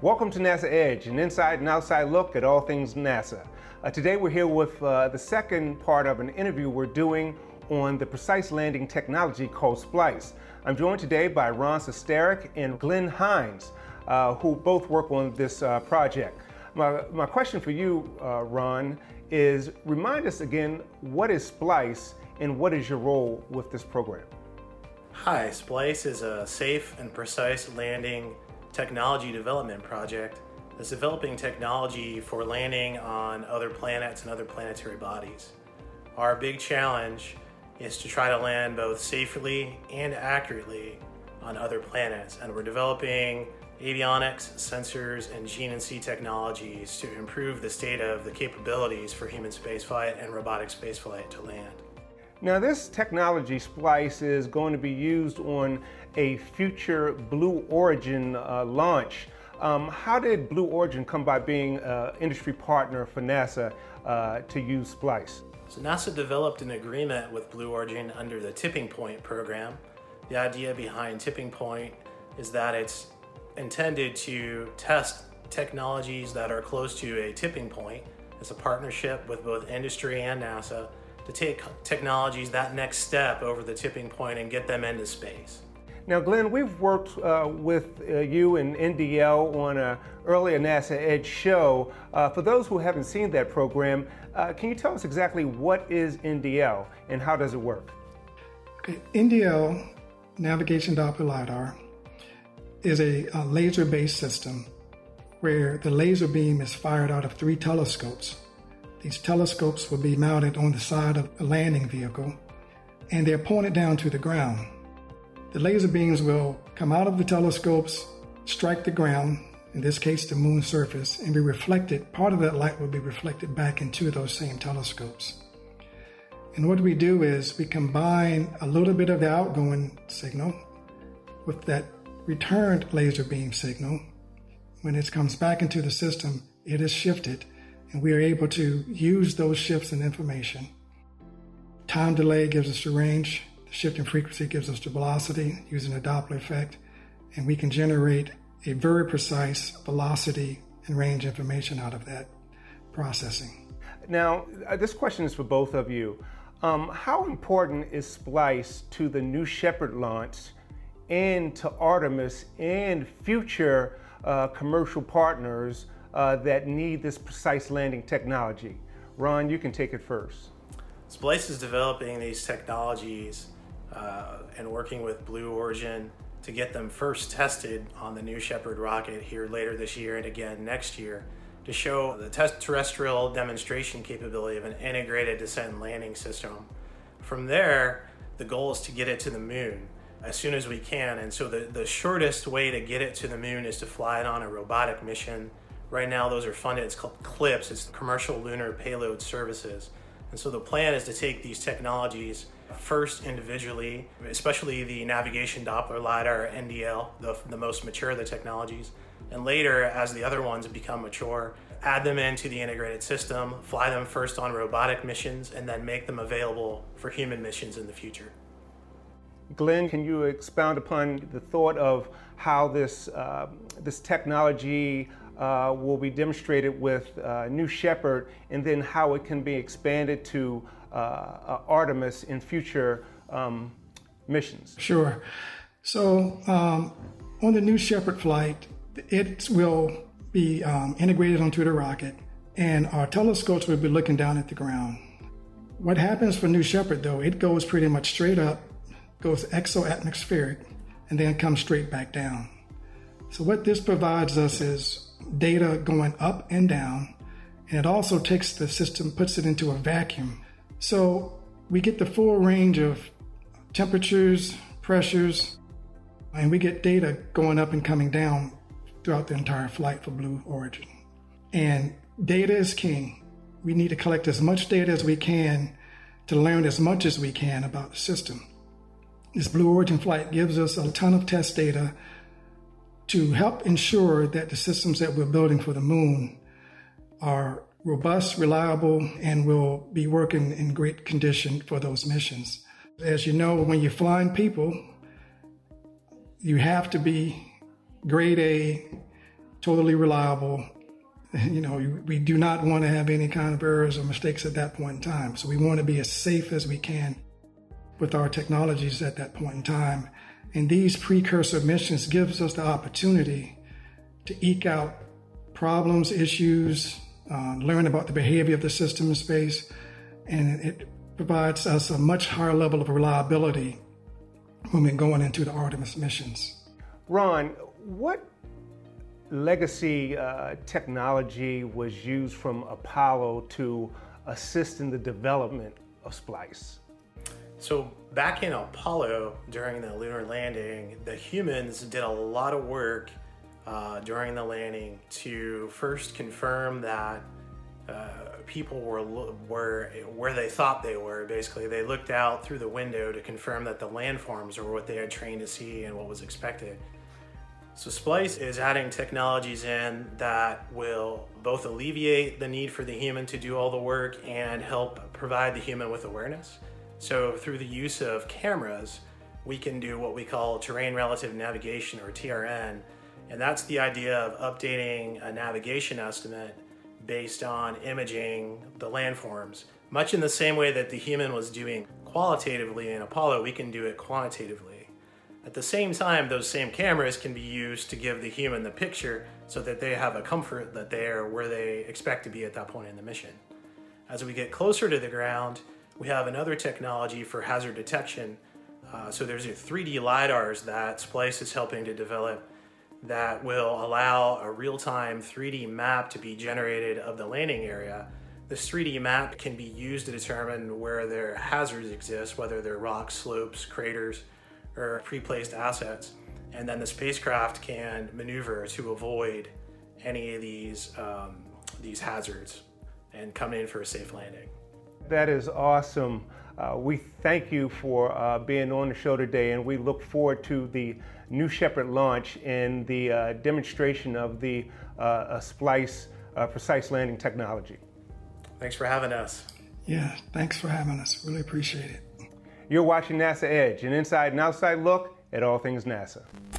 Welcome to NASA EDGE, an inside and outside look at all things NASA. Today we're here with the second part of an interview we're doing on the precise landing technology called SPLICE. I'm joined today by Ron Sesterick and Glenn Hines, who both work on this project. My question for you, Ron, is remind us again, what is SPLICE and what is your role with this program? Hi, SPLICE is a safe and precise landing technology development project that's developing technology for landing on other planets and other planetary bodies. Our big challenge is to try to land both safely and accurately on other planets, and we're developing avionics, sensors, and GNC technologies to improve the state of the capabilities for human spaceflight and robotic spaceflight to land. Now, this technology, SPLICE, is going to be used on a future Blue Origin launch. How did Blue Origin come by being an industry partner for NASA to use SPLICE? So NASA developed an agreement with Blue Origin under the Tipping Point program. The idea behind Tipping Point is that it's intended to test technologies that are close to a tipping point. It's a partnership with both industry and NASA to take technologies that next step over the tipping point and get them into space. Now, Glenn, we've worked with you and NDL on an earlier NASA EDGE show. For those who haven't seen that program, can you tell us exactly what is NDL and how does it work? Okay, NDL, Navigation Doppler LiDAR, is a laser-based system where the laser beam is fired out of three telescopes. These telescopes will be mounted on the side of a landing vehicle, and they're pointed down to the ground. The laser beams will come out of the telescopes, strike the ground, in this case the moon's surface, and be reflected. Part of that light will be reflected back into those same telescopes. And what we do is we combine a little bit of the outgoing signal with that returned laser beam signal. When it comes back into the system, it is shifted, and we are able to use those shifts in information. Time delay gives us the range, the shift in frequency gives us the velocity using the Doppler effect, and we can generate a very precise velocity and range information out of that processing. Now, this question is for both of you. How important is SPLICE to the New Shepard launch and to Artemis and future commercial partners that need this precise landing technology? Ron, you can take it first. SPLICE is developing these technologies and working with Blue Origin to get them first tested on the New Shepard rocket here later this year and again next year to show the terrestrial demonstration capability of an integrated descent and landing system. From there, the goal is to get it to the moon as soon as we can, and so the shortest way to get it to the moon is to fly it on a robotic mission. Right now, those are funded. It's called CLIPS. It's Commercial Lunar Payload Services. And so the plan is to take these technologies first individually, especially the Navigation Doppler LiDAR, NDL, the most mature of the technologies. And later, as the other ones become mature, add them into the integrated system, fly them first on robotic missions, and then make them available for human missions in the future. Glenn, can you expound upon the thought of how this technology will be demonstrated with New Shepard, and then how it can be expanded to Artemis in future missions? Sure. So on the New Shepard flight, it will be integrated onto the rocket, and our telescopes will be looking down at the ground. What happens for New Shepard, though, it goes pretty much straight up, goes exo-atmospheric, and then comes straight back down. So what this provides us is data going up and down, and it also takes the system, puts it into a vacuum. So we get the full range of temperatures, pressures, and we get data going up and coming down throughout the entire flight for Blue Origin. And data is king. We need to collect as much data as we can to learn as much as we can about the system. This Blue Origin flight gives us a ton of test data to help ensure that the systems that we're building for the moon are robust, reliable, and will be working in great condition for those missions. As you know, when you're flying people, you have to be grade A totally reliable. You know, we do not want to have any kind of errors or mistakes at that point in time. So we want to be as safe as we can with our technologies at that point in time. And these precursor missions gives us the opportunity to eke out problems, issues, learn about the behavior of the system in space, and it provides us a much higher level of reliability when we're going into the Artemis missions. Ron, what legacy technology was used from Apollo to assist in the development of SPLICE? So back in Apollo, during the lunar landing, the humans did a lot of work during the landing to first confirm that people were where they thought they were. Basically, they looked out through the window to confirm that the landforms were what they had trained to see and what was expected. So SPLICE is adding technologies in that will both alleviate the need for the human to do all the work and help provide the human with awareness. So through the use of cameras, we can do what we call terrain relative navigation, or TRN. And that's the idea of updating a navigation estimate based on imaging the landforms. Much in the same way that the human was doing qualitatively in Apollo, we can do it quantitatively. At the same time, those same cameras can be used to give the human the picture so that they have a comfort that they are where they expect to be at that point in the mission. As we get closer to the ground, we have another technology for hazard detection. So there's a 3D LiDARs that SPLICE is helping to develop that will allow a real-time 3D map to be generated of the landing area. This 3D map can be used to determine where their hazards exist, whether they're rocks, slopes, craters, or pre-placed assets. And then the spacecraft can maneuver to avoid any of these hazards and come in for a safe landing. That is awesome. We thank you for being on the show today, and we look forward to the New Shepard launch and the demonstration of the SPLICE precise landing technology. Thanks for having us. Yeah, thanks for having us. Really appreciate it. You're watching NASA EDGE, an inside and outside look at all things NASA.